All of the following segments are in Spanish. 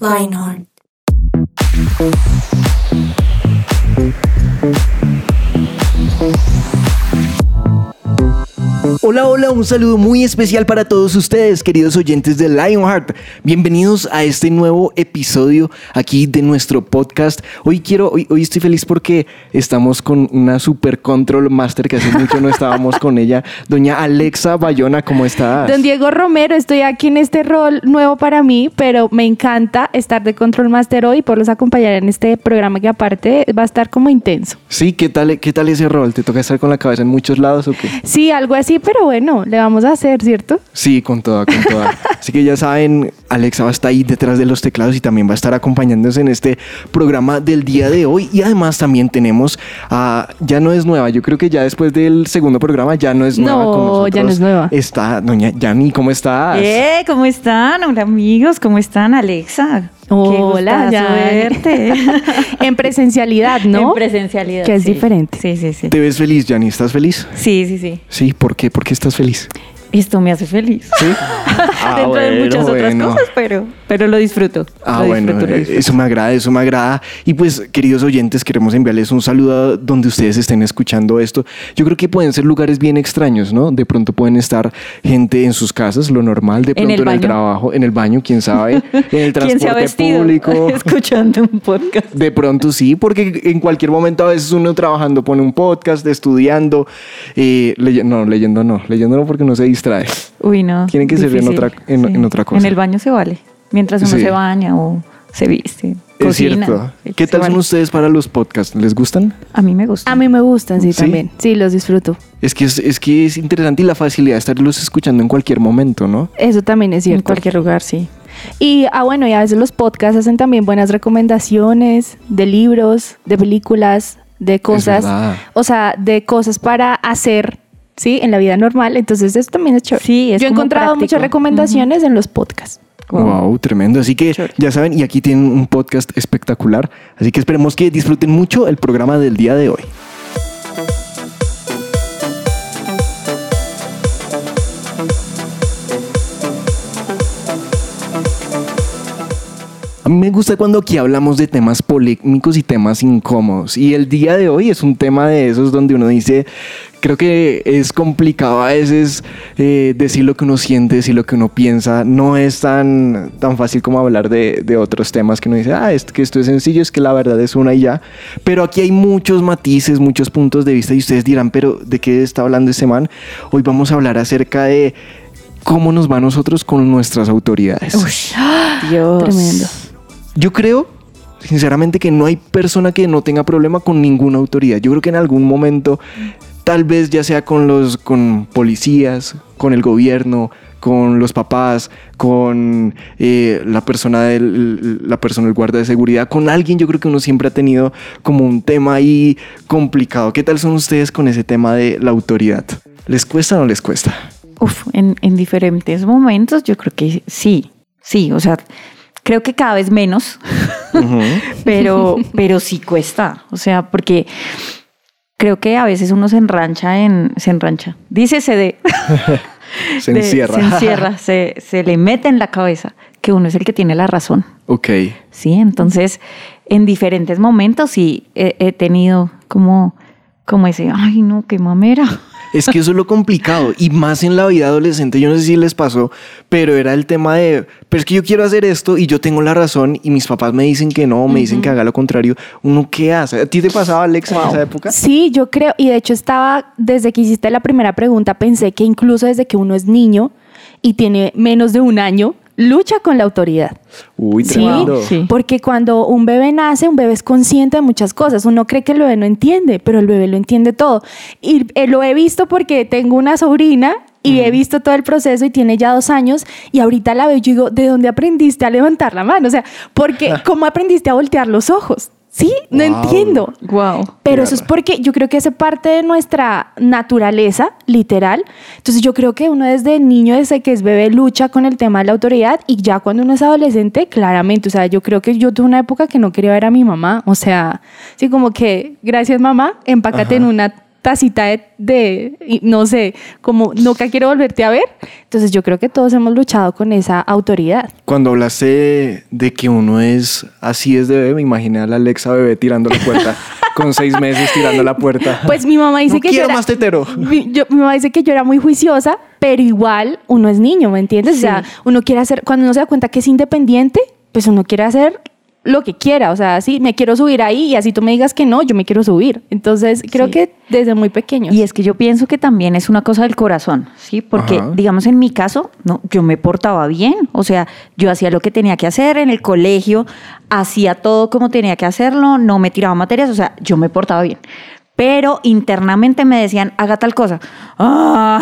Lionheart. Hola, hola, un saludo muy especial para todos ustedes, queridos oyentes de Lionheart. Bienvenidos a este nuevo episodio aquí de nuestro podcast. Hoy estoy feliz porque estamos con una super control master que hace mucho no estábamos con ella. Doña Alexa Bayona, ¿cómo estás? Don Diego Romero, estoy aquí en este rol nuevo para mí, pero me encanta estar de control master hoy y poderlos acompañar en este programa que aparte va a estar como intenso. Sí, ¿qué tal ese rol? ¿Te toca estar con la cabeza en muchos lados o qué? Sí, algo así, pero bueno, le vamos a hacer, ¿cierto? Sí, con toda. Así que ya saben, Alexa va a estar ahí detrás de los teclados y también va a estar acompañándonos en este programa del día de hoy. Y además también tenemos a... ya no es nueva, yo creo que ya después del segundo programa ya no es nueva con nosotros. No, ya no es nueva. Está doña Yanni, ¿cómo estás? ¿Cómo están? Hola amigos, ¿cómo están, Alexa? Hola, suerte. En presencialidad, ¿no? En presencialidad. Que es diferente. Sí. ¿Te ves feliz, Yanni? ¿Estás feliz? Sí. Sí, ¿por qué? ¿Por qué estás feliz? Esto me hace feliz. ¿Sí? Dentro de muchas otras cosas, pero lo disfruto. Lo disfruto. Eso me agrada. Y pues, queridos oyentes, queremos enviarles un saludo donde ustedes estén escuchando esto. Yo creo que pueden ser lugares bien extraños, ¿no? De pronto pueden estar gente en sus casas, lo normal, de pronto en el trabajo, en el baño, quién sabe, en el transporte público. Escuchando un podcast. De pronto sí, porque en cualquier momento a veces uno trabajando pone un podcast, estudiando, leyendo no, porque no se dice. Trae. Uy, no. Tienen que servir en otra cosa. En el baño se vale, mientras uno se baña o se viste, cocina. Es cierto. ¿Qué tal son ustedes para los podcasts? ¿Les gustan? A mí me gustan, sí, también. Sí, los disfruto. Es que es interesante y la facilidad de estarlos escuchando en cualquier momento, ¿no? Eso también es cierto. En cualquier lugar, sí. Y a veces los podcasts hacen también buenas recomendaciones de libros, de películas, de cosas. O sea, de cosas para hacer. Sí, en la vida normal, entonces eso también es chévere. Sí, yo he encontrado muchas recomendaciones en los podcasts. Wow, tremendo. Así que ya saben, y aquí tienen un podcast espectacular. Así que esperemos que disfruten mucho el programa del día de hoy. Me gusta cuando aquí hablamos de temas polémicos y temas incómodos. Y el día de hoy es un tema de esos donde uno dice, creo que es complicado a veces decir lo que uno siente, decir lo que uno piensa. No es tan fácil como hablar de otros temas que uno dice, que esto es sencillo, es que la verdad es una y ya. Pero aquí hay muchos matices, muchos puntos de vista y ustedes dirán, pero ¿de qué está hablando ese man? Hoy vamos a hablar acerca de cómo nos va a nosotros con nuestras autoridades. Uy, Dios. Tremendo. Yo creo, sinceramente, que no hay persona que no tenga problema con ninguna autoridad. Yo creo que en algún momento, tal vez ya sea con policías, con el gobierno, con los papás, con el guarda de seguridad, con alguien, yo creo que uno siempre ha tenido como un tema ahí complicado. ¿Qué tal son ustedes con ese tema de la autoridad? ¿Les cuesta o no les cuesta? En diferentes momentos yo creo que sí, o sea... Creo que cada vez menos, pero sí cuesta, o sea, porque creo que a veces uno se enrancha, dícese de... Se encierra, se le mete en la cabeza que uno es el que tiene la razón. Ok. Sí, entonces, en diferentes momentos sí he tenido como ese, ay no, qué mamera. Es que eso es lo complicado y más en la vida adolescente, yo no sé si les pasó, pero era el tema de, pero es que yo quiero hacer esto y yo tengo la razón y mis papás me dicen que no, me dicen que haga lo contrario. ¿Uno qué hace? ¿A ti te pasaba, Alexa, en esa época? Sí, yo creo, y de hecho estaba, desde que hiciste la primera pregunta, pensé que incluso desde que uno es niño y tiene menos de un año, lucha con la autoridad. Uy, tremendo. Sí, porque cuando un bebé nace, un bebé es consciente de muchas cosas. Uno cree que el bebé no entiende, pero el bebé lo entiende todo. Y lo he visto porque tengo una sobrina y he visto todo el proceso y tiene ya 2 años y ahorita la veo y digo, ¿de dónde aprendiste a levantar la mano? O sea, porque ¿cómo aprendiste a voltear los ojos? Sí, no entiendo. Wow. Pero eso es porque yo creo que hace parte de nuestra naturaleza, literal. Entonces yo creo que uno desde niño, desde que es bebé, lucha con el tema de la autoridad, y ya cuando uno es adolescente, claramente, o sea, yo creo que yo tuve una época que no quería ver a mi mamá, o sea, sí, como que, gracias mamá, empácate en una tacita de no sé, como nunca quiero volverte a ver. Entonces yo creo que todos hemos luchado con esa autoridad. Cuando hablaste de que uno es así es de bebé, me imaginé a la Alexa bebé tirando la puerta, con 6 meses tirando la puerta. Pues mi mamá dice no que quiero yo era, más tetero. Mi mamá dice que yo era muy juiciosa, pero igual uno es niño, ¿me entiendes? Sí. O sea, uno quiere hacer, cuando uno se da cuenta que es independiente, pues uno quiere hacer lo que quiera, o sea, sí, me quiero subir ahí y así tú me digas que no, yo me quiero subir. Entonces, creo que desde muy pequeños. Y es que yo pienso que también es una cosa del corazón, ¿sí? Porque, digamos, en mi caso, no, yo me portaba bien, o sea, yo hacía lo que tenía que hacer en el colegio, hacía todo como tenía que hacerlo, no me tiraba materias, o sea, yo me portaba bien. Pero internamente me decían, haga tal cosa. ¡Ah!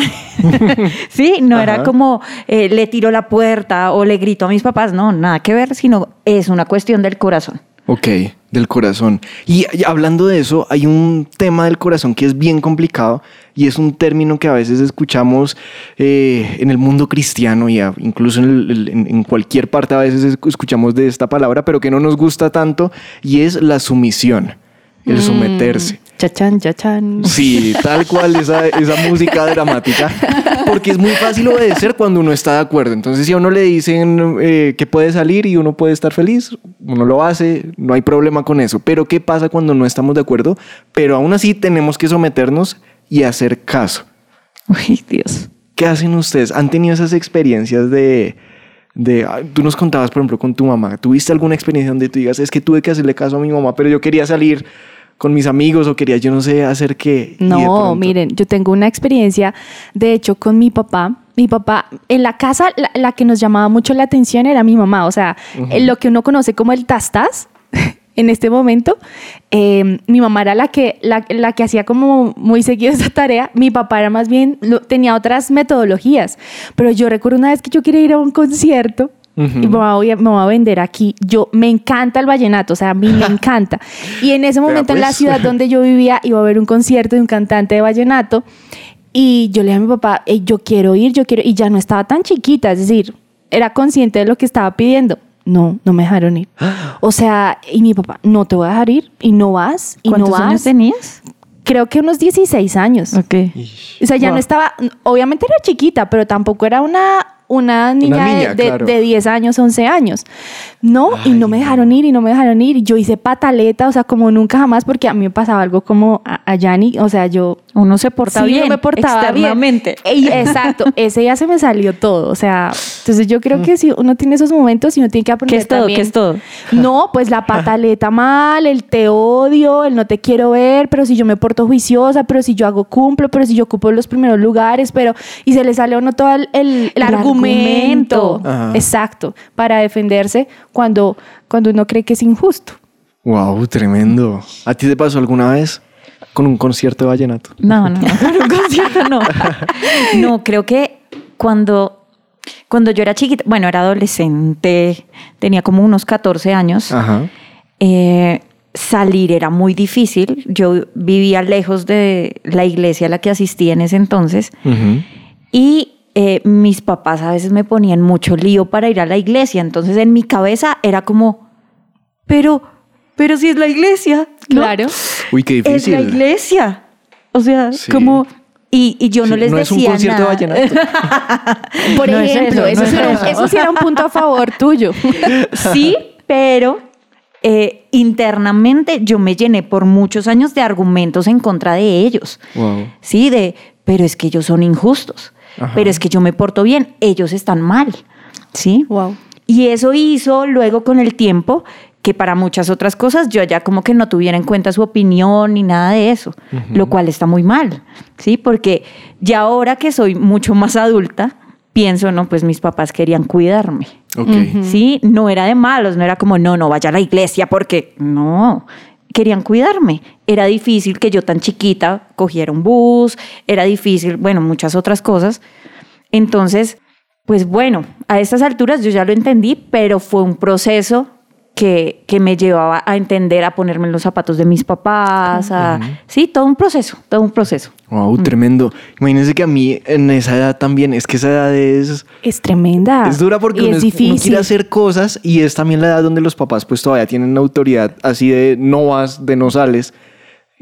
Sí, no era como le tiro la puerta o le grito a mis papás. No, nada que ver, sino es una cuestión del corazón. Ok, del corazón. Y hablando de eso, hay un tema del corazón que es bien complicado y es un término que a veces escuchamos en el mundo cristiano y incluso en cualquier parte a veces escuchamos de esta palabra, pero que no nos gusta tanto, y es la sumisión, el someterse. Chachán, chachán. Sí, tal cual esa música dramática, porque es muy fácil obedecer cuando uno está de acuerdo. Entonces, si a uno le dicen que puede salir y uno puede estar feliz, uno lo hace, no hay problema con eso. Pero ¿qué pasa cuando no estamos de acuerdo? Pero aún así tenemos que someternos y hacer caso. Uy, Dios. ¿Qué hacen ustedes? ¿Han tenido esas experiencias de tú nos contabas, por ejemplo, con tu mamá? ¿Tuviste alguna experiencia donde tú digas, es que tuve que hacerle caso a mi mamá, pero yo quería salir con mis amigos o quería, yo no sé, hacer qué? No, miren, yo tengo una experiencia, de hecho, con mi papá. Mi papá, en la casa, la que nos llamaba mucho la atención era mi mamá. O sea, lo que uno conoce como el tas-tas, en este momento, mi mamá era la que hacía como muy seguido esa tarea. Mi papá era más bien, tenía otras metodologías. Pero yo recuerdo una vez que yo quería ir a un concierto. Y me voy a vender aquí. Yo me encanta el vallenato, o sea, a mí me encanta. Y en ese momento, pues, en la ciudad donde yo vivía, iba a haber un concierto de un cantante de vallenato. Y yo le dije a mi papá, yo quiero ir. Y ya no estaba tan chiquita, es decir, era consciente de lo que estaba pidiendo. No me dejaron ir. O sea, y mi papá, no te voy a dejar ir. Y no vas, y no vas. ¿Cuántos años tenías? Creo que unos 16 años. Ok. O sea, ya no estaba, obviamente era chiquita, pero tampoco era una niña de 10 años, 11 años. No, ay, y no me dejaron ir. Y yo hice pataleta, o sea, como nunca jamás, porque a mí me pasaba algo como a Yanni, o sea, yo... Uno se porta bien, yo me portaba externamente. Bien. Exacto, ese ya se me salió todo, o sea, entonces yo creo que si uno tiene esos momentos y uno tiene que aprender. ¿Qué es todo? No, pues la pataleta mal, el te odio, el no te quiero ver, pero si yo me porto juiciosa, pero si yo cumplo, pero si yo ocupo los primeros lugares, pero... Y se le sale a uno todo el argumento. Exacto, para defenderse cuando uno cree que es injusto. Wow, tremendo. ¿A ti te pasó alguna vez con un concierto de vallenato? No, con un concierto no. No, creo que cuando yo era chiquita, bueno, era adolescente, tenía como unos 14 años, salir era muy difícil. Yo vivía lejos de la iglesia a la que asistía en ese entonces y mis papás a veces me ponían mucho lío para ir a la iglesia. Entonces en mi cabeza era como, pero si es la iglesia, ¿no? Claro. Uy, qué difícil. Es la iglesia. O sea, como... Y yo no les decía nada. No es un concierto de vallenato. Por ejemplo, eso sí era un punto a favor tuyo. Sí, pero internamente yo me llené por muchos años de argumentos en contra de ellos. Wow. Sí, pero es que ellos son injustos. Ajá. Pero es que yo me porto bien. Ellos están mal. Sí. Wow. Y eso hizo luego con el tiempo que para muchas otras cosas yo ya como que no tuviera en cuenta su opinión ni nada de eso, lo cual está muy mal, ¿sí? Porque ya ahora que soy mucho más adulta, pienso, no, pues mis papás querían cuidarme, ¿sí? No era de malos, no era como, no vaya a la iglesia porque, no, querían cuidarme. Era difícil que yo tan chiquita cogiera un bus, era difícil, bueno, muchas otras cosas. Entonces, pues bueno, a estas alturas yo ya lo entendí, pero fue un proceso que me llevaba a entender, a ponerme en los zapatos de mis papás, sí, todo un proceso. Wow, tremendo. Imagínense que a mí en esa edad también, es que esa edad es tremenda. Es dura porque uno quiere hacer cosas y es también la edad donde los papás pues todavía tienen autoridad así de no vas, de no sales.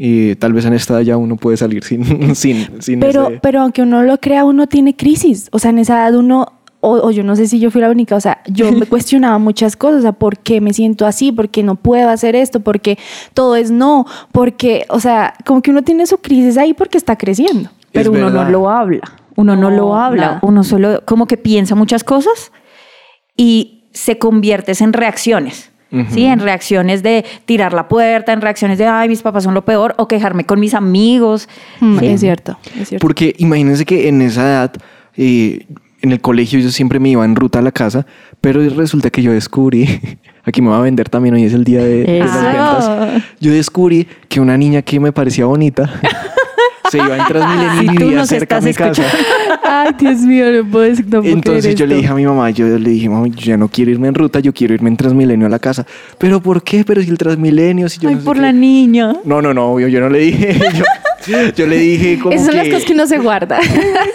Y tal vez en esta edad ya uno puede salir sin pero aunque uno lo crea, uno tiene crisis. O sea, en esa edad uno... O yo no sé si yo fui la única, o sea, yo me cuestionaba muchas cosas, o sea, ¿por qué me siento así? ¿Por qué no puedo hacer esto? ¿Por qué todo es no? Porque, o sea, como que uno tiene su crisis ahí porque está creciendo, pero uno no lo habla, nada. Uno solo como que piensa muchas cosas y se convierte en reacciones. Uh-huh. Sí, en reacciones de tirar la puerta, en reacciones de ay, mis papás son lo peor, o quejarme con mis amigos. Sí. Es cierto. Porque imagínense que en esa edad en el colegio yo siempre me iba en ruta a la casa, pero resulta que yo descubrí, aquí me va a vender también, hoy es el día de las ventas, yo descubrí que una niña que me parecía bonita se iba en Transmilenio y vivía cerca de mi casa. Ay, Dios mío, no puedo entonces yo esto. Le dije a mi mamá, mami, yo ya no quiero irme en ruta, yo quiero irme en Transmilenio a la casa. ¿Pero por qué? Pero si el Transmilenio, si yo... Ay, no sé por qué. La niña. No, obvio, yo no le dije... Yo le dije como... Esas son las cosas que uno se guarda.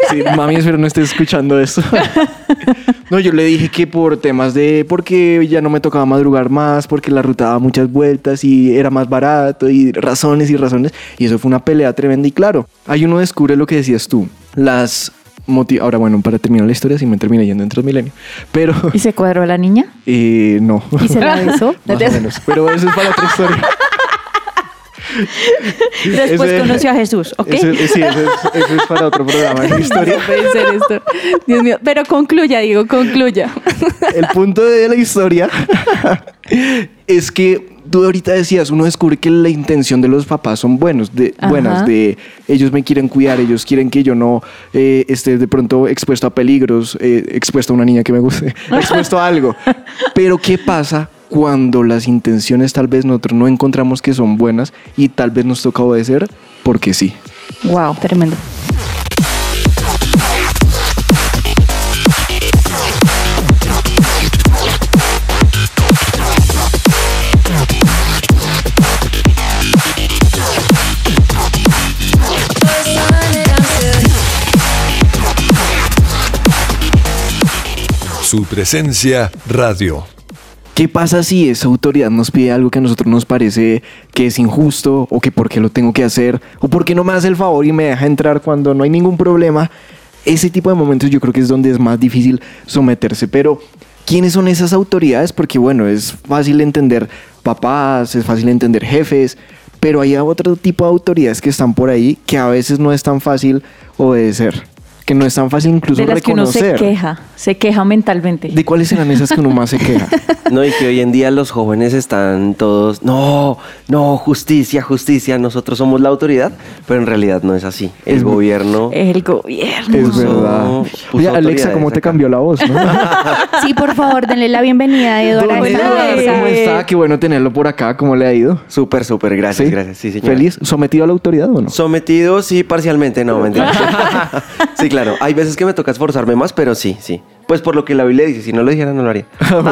Sí, mami, espero no estés escuchando eso. No, yo le dije que por temas de... Porque ya no me tocaba madrugar más, porque la ruta daba muchas vueltas y era más barato y razones. Y eso fue una pelea tremenda. Y claro, ahí uno descubre lo que decías tú. Ahora, bueno, para terminar la historia, sí me terminé yendo en Transmilenio, pero... ¿Y se cuadró la niña? No. ¿Y se la besó? Más o menos, pero eso es para otra historia. Después conoció a Jesús, ¿ok? Eso es para otro programa de historia. No, Dios mío, pero concluya. El punto de la historia es que tú ahorita decías, uno descubre que la intención de los papás son buenas, de ellos me quieren cuidar, ellos quieren que yo no esté de pronto expuesto a peligros, expuesto a una niña que me guste, expuesto a algo. Pero ¿qué pasa cuando las intenciones tal vez nosotros no encontramos que son buenas y tal vez nos toca obedecer porque sí? Wow, tremendo. Su presencia radio. ¿Qué pasa si esa autoridad nos pide algo que a nosotros nos parece que es injusto o que por qué lo tengo que hacer o por qué no me hace el favor y me deja entrar cuando no hay ningún problema? Ese tipo de momentos yo creo que es donde es más difícil someterse, pero ¿quiénes son esas autoridades? Porque bueno, es fácil entender papás, es fácil entender jefes, pero hay otro tipo de autoridades que están por ahí que a veces no es tan fácil obedecer. Que no es tan fácil incluso de las reconocer. Que uno se queja mentalmente. ¿De cuáles serán esas que uno más se queja? No, y que hoy en día los jóvenes están todos, no, justicia, nosotros somos la autoridad, pero en realidad no es así. El gobierno. Es verdad. Oye, Alexa, ¿cómo te cambió la voz? ¿No? Sí, por favor, denle la bienvenida a Eduardo. ¿Cómo está? Qué bueno tenerlo por acá. ¿Cómo le ha ido? Súper, gracias. ¿Sí? Gracias. Sí, señora. ¿Feliz? ¿Sometido a la autoridad o no? Sometido, sí, parcialmente, no, mentira. Sí, claro, hay veces que me toca esforzarme más, pero sí. Pues por lo que la Biblia dice, si no lo dijera, no lo haría. No,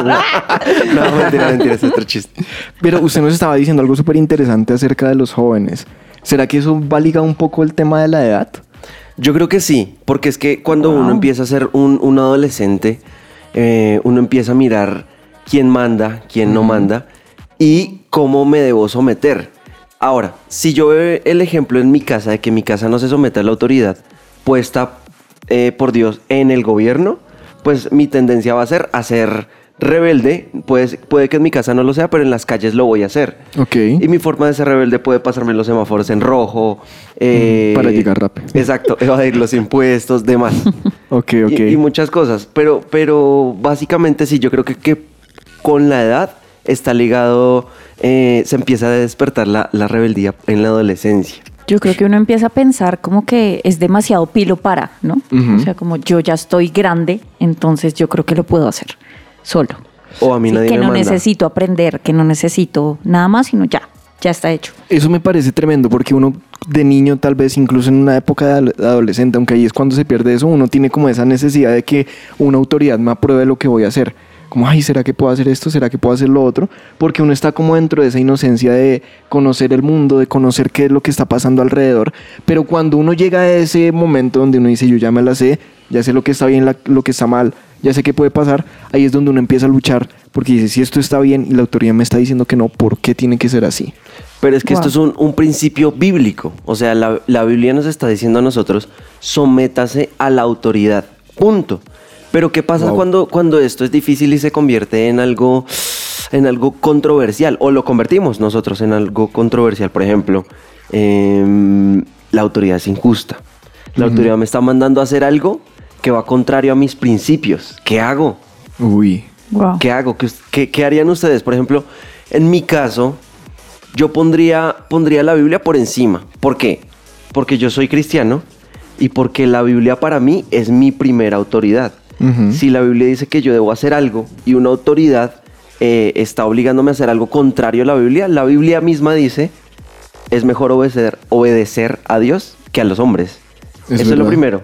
mentira, es otro chiste. Pero usted nos estaba diciendo algo súper interesante acerca de los jóvenes. ¿Será que eso va ligado un poco el tema de la edad? Yo creo que sí, porque es que cuando uno empieza a ser un adolescente, uno empieza a mirar quién manda, quién no manda y cómo me debo someter. Ahora, si yo veo el ejemplo en mi casa de que mi casa no se somete a la autoridad puesta por Dios en el gobierno, pues mi tendencia va a ser rebelde. Pues puede que en mi casa no lo sea, pero en las calles lo voy a hacer. Okay. Y mi forma de ser rebelde puede pasarme los semáforos en rojo. Para llegar rápido. Exacto, evadir los impuestos, demás. Ok. Y muchas cosas. Pero básicamente sí, yo creo que con la edad está ligado, se empieza a despertar la rebeldía en la adolescencia. Yo creo que uno empieza a pensar como que es demasiado pilo para, ¿no? Uh-huh. O sea, como yo ya estoy grande, entonces yo creo que lo puedo hacer solo. O a mí nadie me manda. Que no necesito aprender, que no necesito nada más, sino ya está hecho. Eso me parece tremendo porque uno de niño, tal vez incluso en una época de adolescente, aunque ahí es cuando se pierde eso, uno tiene como esa necesidad de que una autoridad me apruebe lo que voy a hacer. como, ay, ¿será que puedo hacer esto? ¿Será que puedo hacer lo otro? Porque uno está como dentro de esa inocencia de conocer el mundo, de conocer qué es lo que está pasando alrededor. Pero cuando uno llega a ese momento donde uno dice, yo ya me la sé, ya sé lo que está bien, lo que está mal, ya sé qué puede pasar, ahí es donde uno empieza a luchar, porque dice, si esto está bien y la autoridad me está diciendo que no, ¿por qué tiene que ser así? Pero es que esto es un principio bíblico. O sea, la Biblia nos está diciendo a nosotros, sométase a la autoridad, punto. Pero ¿qué pasa cuando esto es difícil y se convierte en algo controversial? O lo convertimos nosotros en algo controversial. Por ejemplo, la autoridad es injusta. La autoridad me está mandando a hacer algo que va contrario a mis principios. ¿Qué hago? Uy. Wow. ¿Qué hago? ¿Qué harían ustedes? Por ejemplo, en mi caso, yo pondría la Biblia por encima. ¿Por qué? Porque yo soy cristiano y porque la Biblia para mí es mi primera autoridad. Uh-huh. Si la Biblia dice que yo debo hacer algo y una autoridad está obligándome a hacer algo contrario a la Biblia misma dice, es mejor obedecer a Dios que a los hombres. Eso es lo primero.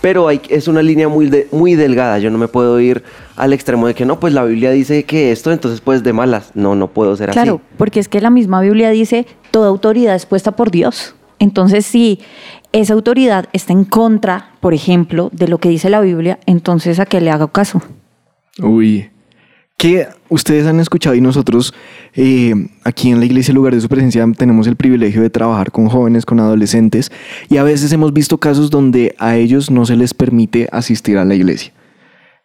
Pero es una línea muy delgada. Yo no me puedo ir al extremo de que no, pues la Biblia dice que esto, entonces pues de malas. No puedo ser así. Claro, porque es que la misma Biblia dice, toda autoridad es puesta por Dios. Entonces, si esa autoridad está en contra, por ejemplo, de lo que dice la Biblia, entonces ¿a qué le hago caso? Uy, que ustedes han escuchado y nosotros aquí en la Iglesia Lugar de Su Presencia tenemos el privilegio de trabajar con jóvenes, con adolescentes, y a veces hemos visto casos donde a ellos no se les permite asistir a la iglesia.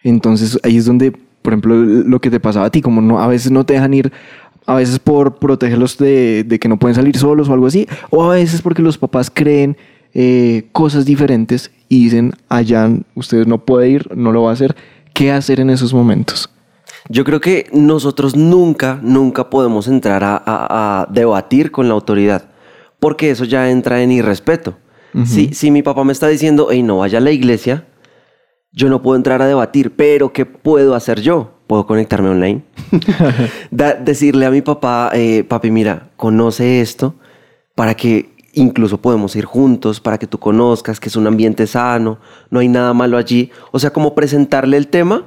Entonces ahí es donde, por ejemplo, lo que te pasaba a ti, como no, a veces no te dejan ir, a veces por protegerlos de que no pueden salir solos o algo así, o a veces porque los papás creen cosas diferentes y dicen, allá ustedes no pueden ir, no lo va a hacer. ¿Qué hacer en esos momentos? Yo creo que nosotros nunca podemos entrar a debatir con la autoridad, porque eso ya entra en irrespeto. Uh-huh. Si mi papá me está diciendo, hey, no vaya a la iglesia, yo no puedo entrar a debatir, pero ¿qué puedo hacer yo? ¿Puedo conectarme online? Decirle a mi papá, papi, mira, conoce esto, para que incluso podemos ir juntos, para que tú conozcas que es un ambiente sano, no hay nada malo allí. O sea, como presentarle el tema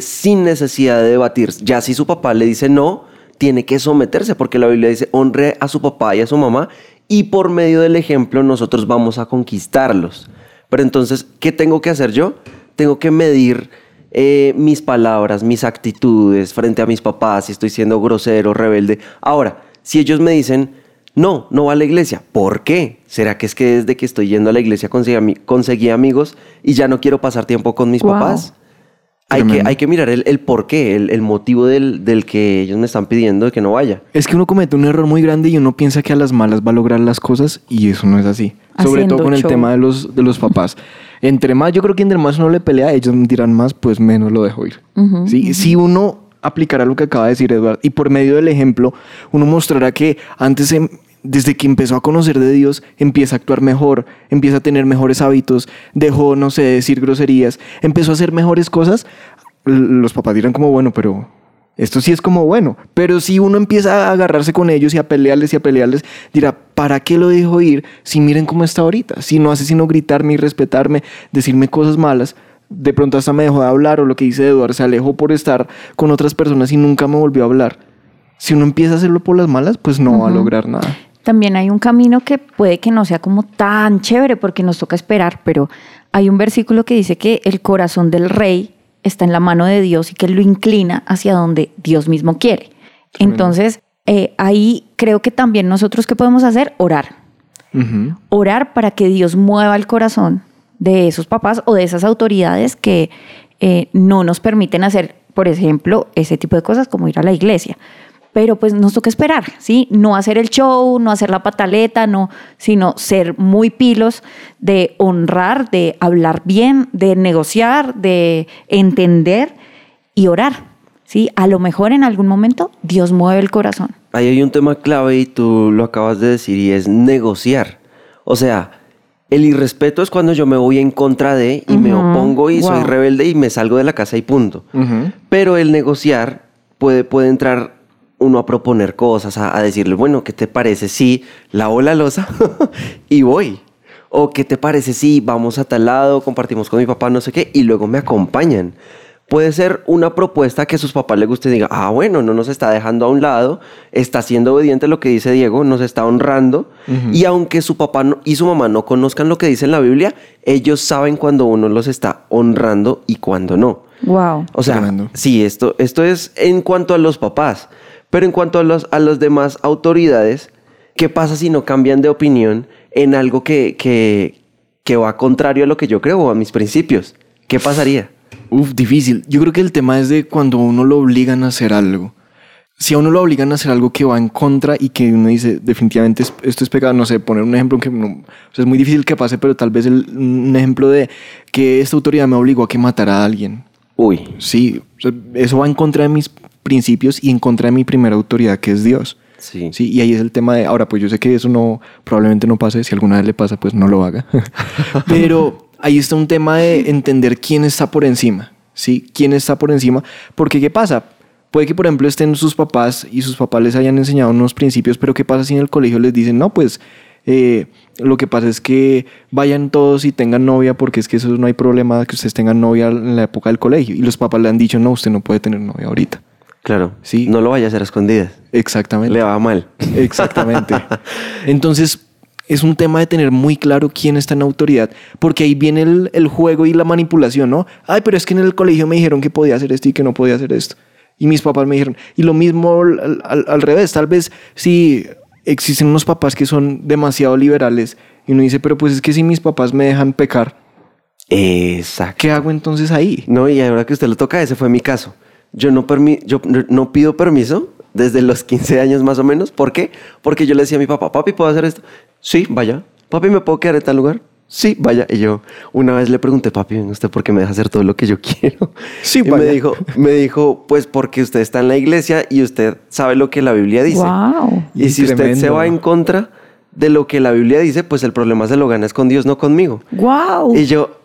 sin necesidad de debatir. Ya si su papá le dice no, tiene que someterse, porque la Biblia dice honre a su papá y a su mamá, y por medio del ejemplo nosotros vamos a conquistarlos. Pero entonces, ¿qué tengo que hacer yo? Tengo que medir mis palabras, mis actitudes frente a mis papás, si estoy siendo grosero, rebelde. Ahora, si ellos me dicen, no va a la iglesia, ¿por qué? ¿Será que es que desde que estoy yendo a la iglesia conseguí amigos y ya no quiero pasar tiempo con mis papás? Hay que mirar el porqué, el motivo del que ellos me están pidiendo de que no vaya. Es que uno comete un error muy grande y uno piensa que a las malas va a lograr las cosas y eso no es así. Sobre todo con el tema de los papás. Entre más uno le pelea, ellos dirán más, pues menos lo dejo ir. Uh-huh, ¿sí? Uh-huh. Si uno aplicará lo que acaba de decir Eduardo y por medio del ejemplo, uno mostrará que antes desde que empezó a conocer de Dios, empieza a actuar mejor, empieza a tener mejores hábitos, dejó, no sé, decir groserías, empezó a hacer mejores cosas. Los papás dirán como, bueno, pero esto sí es como bueno. Pero si uno empieza a agarrarse con ellos y a pelearles, dirá, ¿para qué lo dejo ir? Si miren cómo está ahorita, si no hace sino gritarme, irrespetarme, decirme cosas malas, de pronto hasta me dejó de hablar, o lo que dice Eduardo, se alejó por estar con otras personas y nunca me volvió a hablar. Si uno empieza a hacerlo por las malas, pues no va a lograr nada. También hay un camino que puede que no sea como tan chévere porque nos toca esperar, pero hay un versículo que dice que el corazón del rey está en la mano de Dios y que lo inclina hacia donde Dios mismo quiere. Tremendo. Entonces, ahí creo que también nosotros, ¿qué podemos hacer? Orar. Uh-huh. Orar para que Dios mueva el corazón de esos papás o de esas autoridades que no nos permiten hacer, por ejemplo, ese tipo de cosas como ir a la iglesia. Pero pues nos toca esperar, ¿sí? No hacer el show, no hacer la pataleta, sino ser muy pilos de honrar, de hablar bien, de negociar, de entender y orar, ¿sí? A lo mejor en algún momento Dios mueve el corazón. Ahí hay un tema clave y tú lo acabas de decir y es negociar. O sea, el irrespeto es cuando yo me voy en contra de y me opongo y soy rebelde y me salgo de la casa y punto. Uh-huh. Pero el negociar puede entrar uno a proponer cosas, a decirle, bueno, ¿qué te parece si lavo la loza y voy? ¿O qué te parece si vamos a tal lado, compartimos con mi papá, no sé qué, y luego me acompañan? puede ser una propuesta que a sus papás les guste y diga, ah, bueno, no nos está dejando a un lado, está siendo obediente a lo que dice Diego, nos está honrando. Uh-huh. Y aunque su papá y su mamá no conozcan lo que dice en la Biblia, ellos saben cuando uno los está honrando y cuando no. Wow. O sea, tremendo. Sí, esto es en cuanto a los papás. Pero en cuanto a los demás autoridades, ¿qué pasa si no cambian de opinión en algo que va contrario a lo que yo creo o a mis principios? ¿Qué pasaría? Uf, difícil. Yo creo que el tema es de cuando uno lo obligan a hacer algo. Si a uno lo obligan a hacer algo que va en contra y que uno dice, definitivamente esto es pecado, no sé, poner un ejemplo que no, o sea, es muy difícil que pase, pero tal vez un ejemplo de que esta autoridad me obligó a que matara a alguien. Uy. Sí, o sea, eso va en contra de mis principios y en contra de mi primera autoridad, que es Dios. Sí. Sí, y ahí es el tema de, ahora, pues yo sé que eso no, probablemente no pase, si alguna vez le pasa, pues no lo haga. Pero ahí está un tema de entender quién está por encima, ¿sí? ¿Quién está por encima? Porque, ¿qué pasa? Puede que, por ejemplo, estén sus papás y sus papás les hayan enseñado unos principios, pero ¿qué pasa si en el colegio les dicen, no, pues lo que pasa es que vayan todos y tengan novia, porque es que eso no hay problema que ustedes tengan novia en la época del colegio? Y los papás le han dicho, no, usted no puede tener novia ahorita. Claro, ¿sí? No lo vaya a hacer a escondidas. Exactamente. Le va mal. Exactamente. Entonces, es un tema de tener muy claro quién está en autoridad, porque ahí viene el juego y la manipulación, ¿no? Ay, pero es que en el colegio me dijeron que podía hacer esto y que no podía hacer esto. Y mis papás me dijeron. Y lo mismo al revés. Tal vez si existen unos papás que son demasiado liberales y uno dice, pero pues es que si mis papás me dejan pecar. Exacto. ¿Qué hago entonces ahí? No, y ahora que usted lo toca, ese fue mi caso. Yo no pido permiso desde los 15 años más o menos. ¿Por qué? Porque yo le decía a mi papá, papi, ¿puedo hacer esto? Sí, vaya. Papi, ¿me puedo quedar en tal lugar? Sí, vaya. Y yo una vez le pregunté, papi, ¿usted por qué me deja hacer todo lo que yo quiero? Sí, y vaya. Me dijo, pues porque usted está en la iglesia y usted sabe lo que la Biblia dice. Wow. Y si tremendo. Usted se va en contra de lo que la Biblia dice, pues el problema se lo ganas con Dios, no conmigo. Wow. Y yo,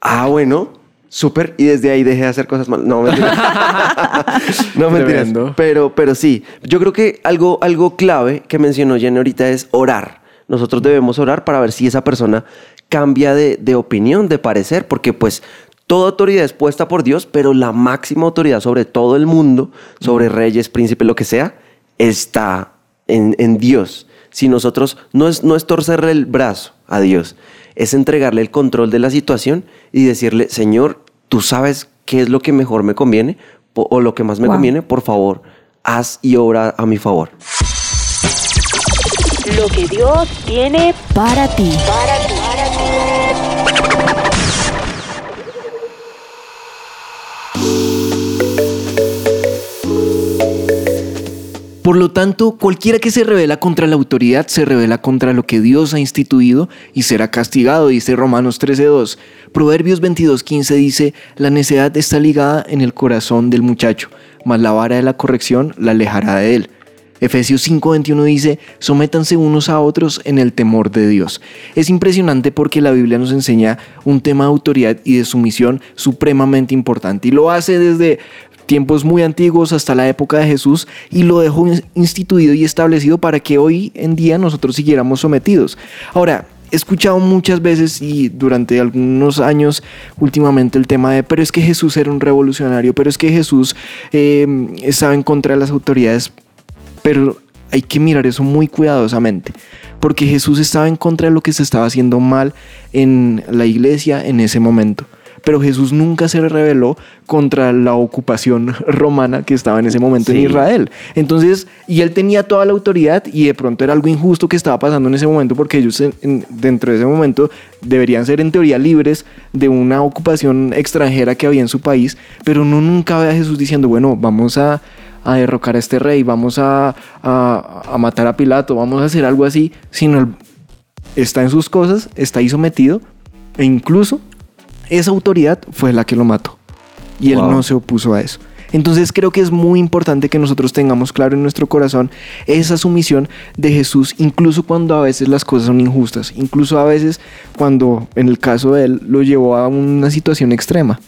ah, bueno, súper. Y desde ahí dejé de hacer cosas malas. No, mentiras. No, mentiras. Pero sí, yo creo que algo clave que mencionó Jenny ahorita es orar. Nosotros debemos orar para ver si esa persona cambia de opinión, de parecer, porque pues toda autoridad es puesta por Dios, pero la máxima autoridad sobre todo el mundo, sobre reyes, príncipes, lo que sea, está en Dios. Si nosotros no es torcerle el brazo a Dios, es entregarle el control de la situación y decirle, Señor, tú sabes qué es lo que mejor me conviene o lo que más me conviene, por favor, haz y obra a mi favor. Lo que Dios tiene para ti. Por lo tanto, cualquiera que se rebela contra la autoridad se rebela contra lo que Dios ha instituido y será castigado, dice Romanos 13:2. Proverbios 22:15 dice, la necedad está ligada en el corazón del muchacho, mas la vara de la corrección la alejará de él. Efesios 5:21 dice, sométanse unos a otros en el temor de Dios. Es impresionante porque la Biblia nos enseña un tema de autoridad y de sumisión supremamente importante, y lo hace desde tiempos muy antiguos hasta la época de Jesús, y lo dejó instituido y establecido para que hoy en día nosotros siguiéramos sometidos. Ahora, he escuchado muchas veces y durante algunos años últimamente el tema de, pero es que Jesús era un revolucionario, pero es que Jesús estaba en contra de las autoridades. Pero hay que mirar eso muy cuidadosamente, porque Jesús estaba en contra de lo que se estaba haciendo mal en la iglesia en ese momento. Pero Jesús nunca se rebeló contra la ocupación romana que estaba en ese momento en Israel. Entonces, y él tenía toda la autoridad, y de pronto era algo injusto que estaba pasando en ese momento, porque ellos dentro de ese momento deberían ser en teoría libres de una ocupación extranjera que había en su país. Pero uno nunca ve a Jesús diciendo, bueno, vamos a derrocar a este rey, vamos a matar a Pilato, vamos a hacer algo así, sino está en sus cosas, está ahí sometido, e incluso esa autoridad fue la que lo mató y él no se opuso a eso. Entonces creo que es muy importante que nosotros tengamos claro en nuestro corazón esa sumisión de Jesús, incluso cuando a veces las cosas son injustas, incluso a veces cuando en el caso de él lo llevó a una situación extrema.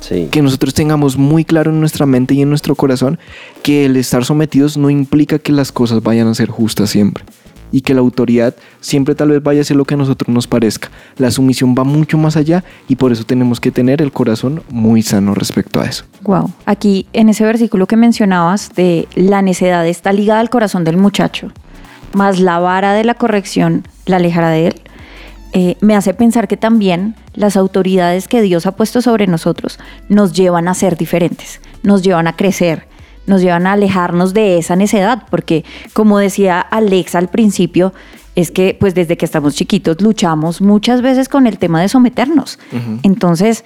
Sí. Que nosotros tengamos muy claro en nuestra mente y en nuestro corazón que el estar sometidos no implica que las cosas vayan a ser justas siempre. y que la autoridad siempre tal vez vaya a ser lo que a nosotros nos parezca. La sumisión va mucho más allá y por eso tenemos que tener el corazón muy sano respecto a eso. Wow. Aquí en ese versículo que mencionabas de la necedad está ligada al corazón del muchacho, más la vara de la corrección la alejará de él. Me hace pensar que también las autoridades que Dios ha puesto sobre nosotros nos llevan a ser diferentes, nos llevan a crecer, nos llevan a alejarnos de esa necedad, porque como decía Alexa al principio, es que pues desde que estamos chiquitos luchamos muchas veces con el tema de someternos. Uh-huh. Entonces,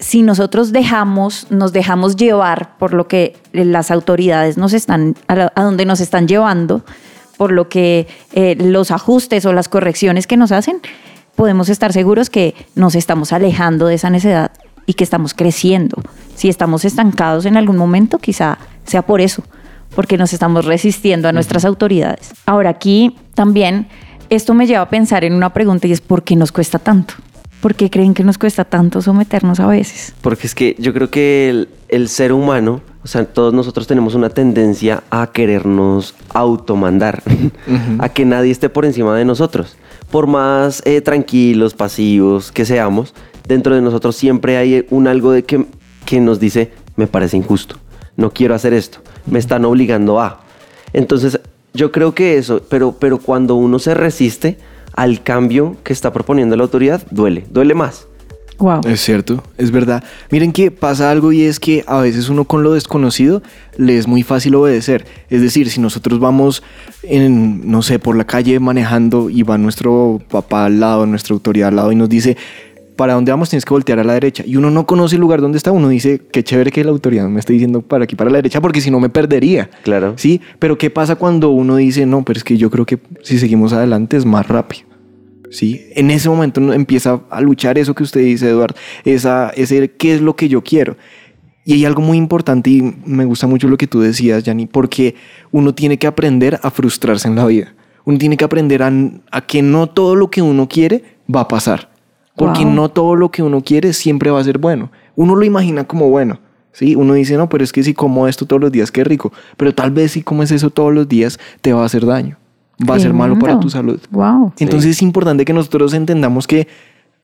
si nosotros nos dejamos llevar por lo que las autoridades a donde nos están llevando, por lo que los ajustes o las correcciones que nos hacen, podemos estar seguros que nos estamos alejando de esa necedad y que estamos creciendo. Si estamos estancados en algún momento, quizá sea por eso, porque nos estamos resistiendo a nuestras autoridades. Ahora aquí también esto me lleva a pensar en una pregunta y es ¿por qué nos cuesta tanto? ¿Por qué creen que nos cuesta tanto someternos a veces? Porque es que yo creo que el ser humano, o sea, todos nosotros tenemos una tendencia a querernos automandar, uh-huh, a que nadie esté por encima de nosotros. Por más tranquilos, pasivos que seamos, dentro de nosotros siempre hay un algo de que nos dice, me parece injusto, no quiero hacer esto, me están obligando a. Entonces, yo creo que eso, pero cuando uno se resiste al cambio que está proponiendo la autoridad, duele más. Wow. Es cierto, es verdad. Miren que pasa algo y es que a veces uno con lo desconocido le es muy fácil obedecer. Es decir, si nosotros vamos por la calle manejando y va nuestro papá al lado, nuestra autoridad al lado y nos dice, ¿para dónde vamos? Tienes que voltear a la derecha. Y uno no conoce el lugar donde está. Uno dice, qué chévere que la autoridad me esté diciendo para aquí, para la derecha, porque si no me perdería. Claro. Sí, pero ¿qué pasa cuando uno dice, no, pero es que yo creo que si seguimos adelante es más rápido? Sí, en ese momento uno empieza a luchar eso que usted dice, Eduardo, ese qué es lo que yo quiero. Y hay algo muy importante y me gusta mucho lo que tú decías, Yanni, porque uno tiene que aprender a frustrarse en la vida. Uno tiene que aprender a que no todo lo que uno quiere va a pasar, porque no todo lo que uno quiere siempre va a ser bueno. Uno lo imagina como bueno. Sí, uno dice, no, pero es que si como esto todos los días, qué rico. Pero tal vez si comes eso todos los días te va a hacer daño. Va a ser malo para tu salud. Wow. Entonces es importante que nosotros entendamos que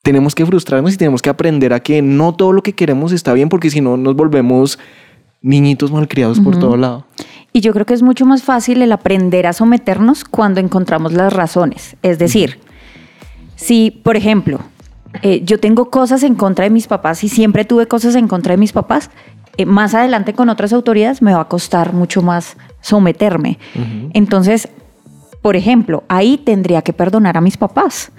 tenemos que frustrarnos y tenemos que aprender a que no todo lo que queremos está bien, porque si no nos volvemos niñitos malcriados por todo lado. Y yo creo que es mucho más fácil el aprender a someternos cuando encontramos las razones. Es decir, si, por ejemplo, yo tengo cosas en contra de mis papás y siempre tuve cosas en contra de mis papás, más adelante con otras autoridades me va a costar mucho más someterme. Uh-huh. Entonces, por ejemplo, ahí tendría que perdonar a mis papás,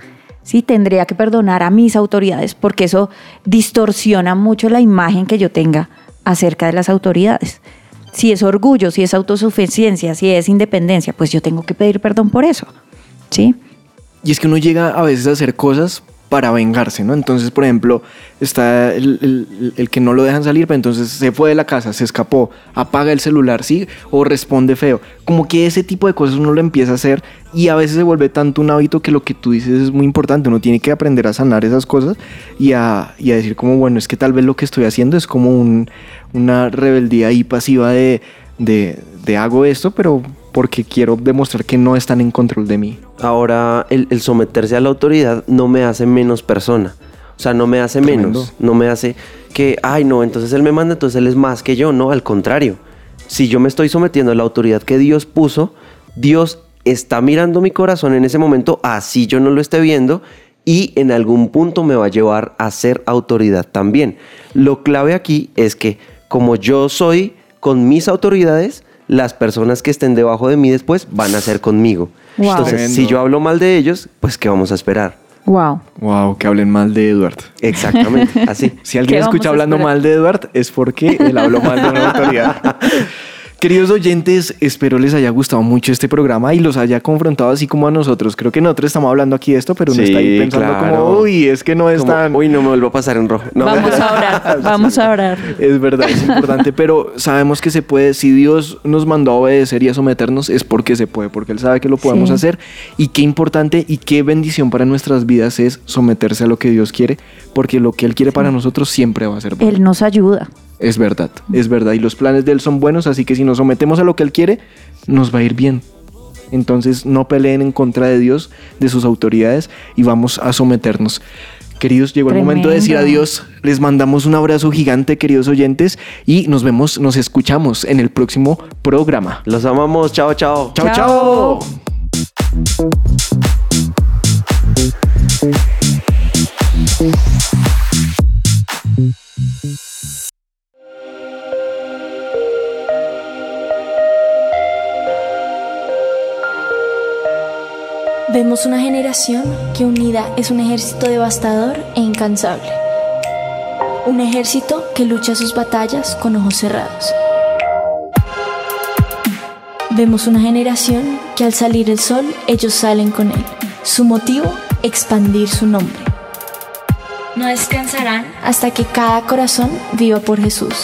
¿sí? Tendría que perdonar a mis autoridades, porque eso distorsiona mucho la imagen que yo tenga acerca de las autoridades. Si es orgullo, si es autosuficiencia, si es independencia, pues yo tengo que pedir perdón por eso, ¿sí? Y es que uno llega a veces a hacer cosas para vengarse, ¿no? Entonces, por ejemplo, está el que no lo dejan salir, pero entonces se fue de la casa, se escapó, apaga el celular, ¿sí? O responde feo. Como que ese tipo de cosas uno lo empieza a hacer y a veces se vuelve tanto un hábito que lo que tú dices es muy importante. Uno tiene que aprender a sanar esas cosas y a decir como, bueno, es que tal vez lo que estoy haciendo es como una rebeldía ahí pasiva de hago esto, pero porque quiero demostrar que no están en control de mí. Ahora, el someterse a la autoridad no me hace menos persona. O sea, no me hace menos. No me hace que, ay, no, entonces él me manda, entonces él es más que yo. No, al contrario. Si yo me estoy sometiendo a la autoridad que Dios puso, Dios está mirando mi corazón en ese momento, así yo no lo esté viendo, y en algún punto me va a llevar a ser autoridad también. Lo clave aquí es que, como yo soy con mis autoridades, las personas que estén debajo de mí después van a ser conmigo. Wow. Entonces, tremendo. Si yo hablo mal de ellos, pues ¿qué vamos a esperar? Wow, que hablen mal de Eduardo. Exactamente, así. Si alguien escucha hablando mal de Eduardo, es porque él habló mal de una autoridad. Queridos oyentes, espero les haya gustado mucho este programa y los haya confrontado así como a nosotros. Creo que nosotros estamos hablando aquí de esto, pero uno está ahí pensando como, uy, es que no es como, tan... Uy, no me vuelvo a pasar en rojo. No. Vamos a orar. Es verdad, es importante, pero sabemos que se puede. Si Dios nos mandó a obedecer y a someternos, es porque se puede, porque Él sabe que lo podemos hacer. Y qué importante y qué bendición para nuestras vidas es someterse a lo que Dios quiere, porque lo que Él quiere para nosotros siempre va a ser bueno. Él nos ayuda. Es verdad. Y los planes de Él son buenos, así que si nos sometemos a lo que Él quiere, nos va a ir bien. Entonces no peleen en contra de Dios, de sus autoridades, y vamos a someternos. Queridos, llegó el momento de decir adiós. Les mandamos un abrazo gigante, queridos oyentes, y nos vemos, nos escuchamos en el próximo programa. Los amamos. Chao, chao. Chao, chao. Vemos una generación que unida es un ejército devastador e incansable. Un ejército que lucha sus batallas con ojos cerrados. Vemos una generación que al salir el sol, ellos salen con él. Su motivo, expandir su nombre. No descansarán hasta que cada corazón viva por Jesús.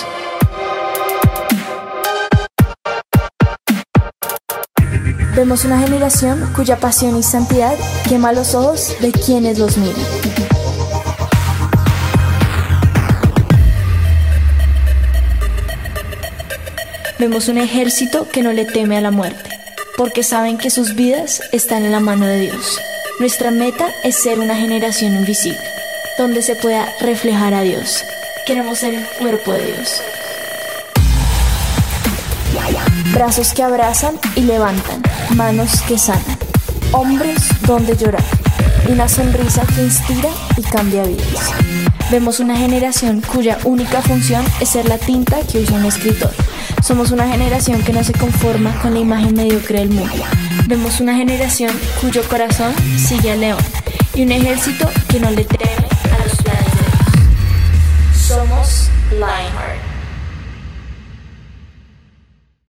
Vemos una generación cuya pasión y santidad quema los ojos de quienes los miran. Vemos un ejército que no le teme a la muerte, porque saben que sus vidas están en la mano de Dios. Nuestra meta es ser una generación invisible, donde se pueda reflejar a Dios. Queremos ser el cuerpo de Dios. Brazos que abrazan y levantan, manos que sanan, hombros donde llorar, una sonrisa que inspira y cambia vidas. Vemos una generación cuya única función es ser la tinta que usa un escritor. Somos una generación que no se conforma con la imagen mediocre del mundo. Vemos una generación cuyo corazón sigue al león y un ejército que no le teme a los planes de Dios. Somos Lionheart.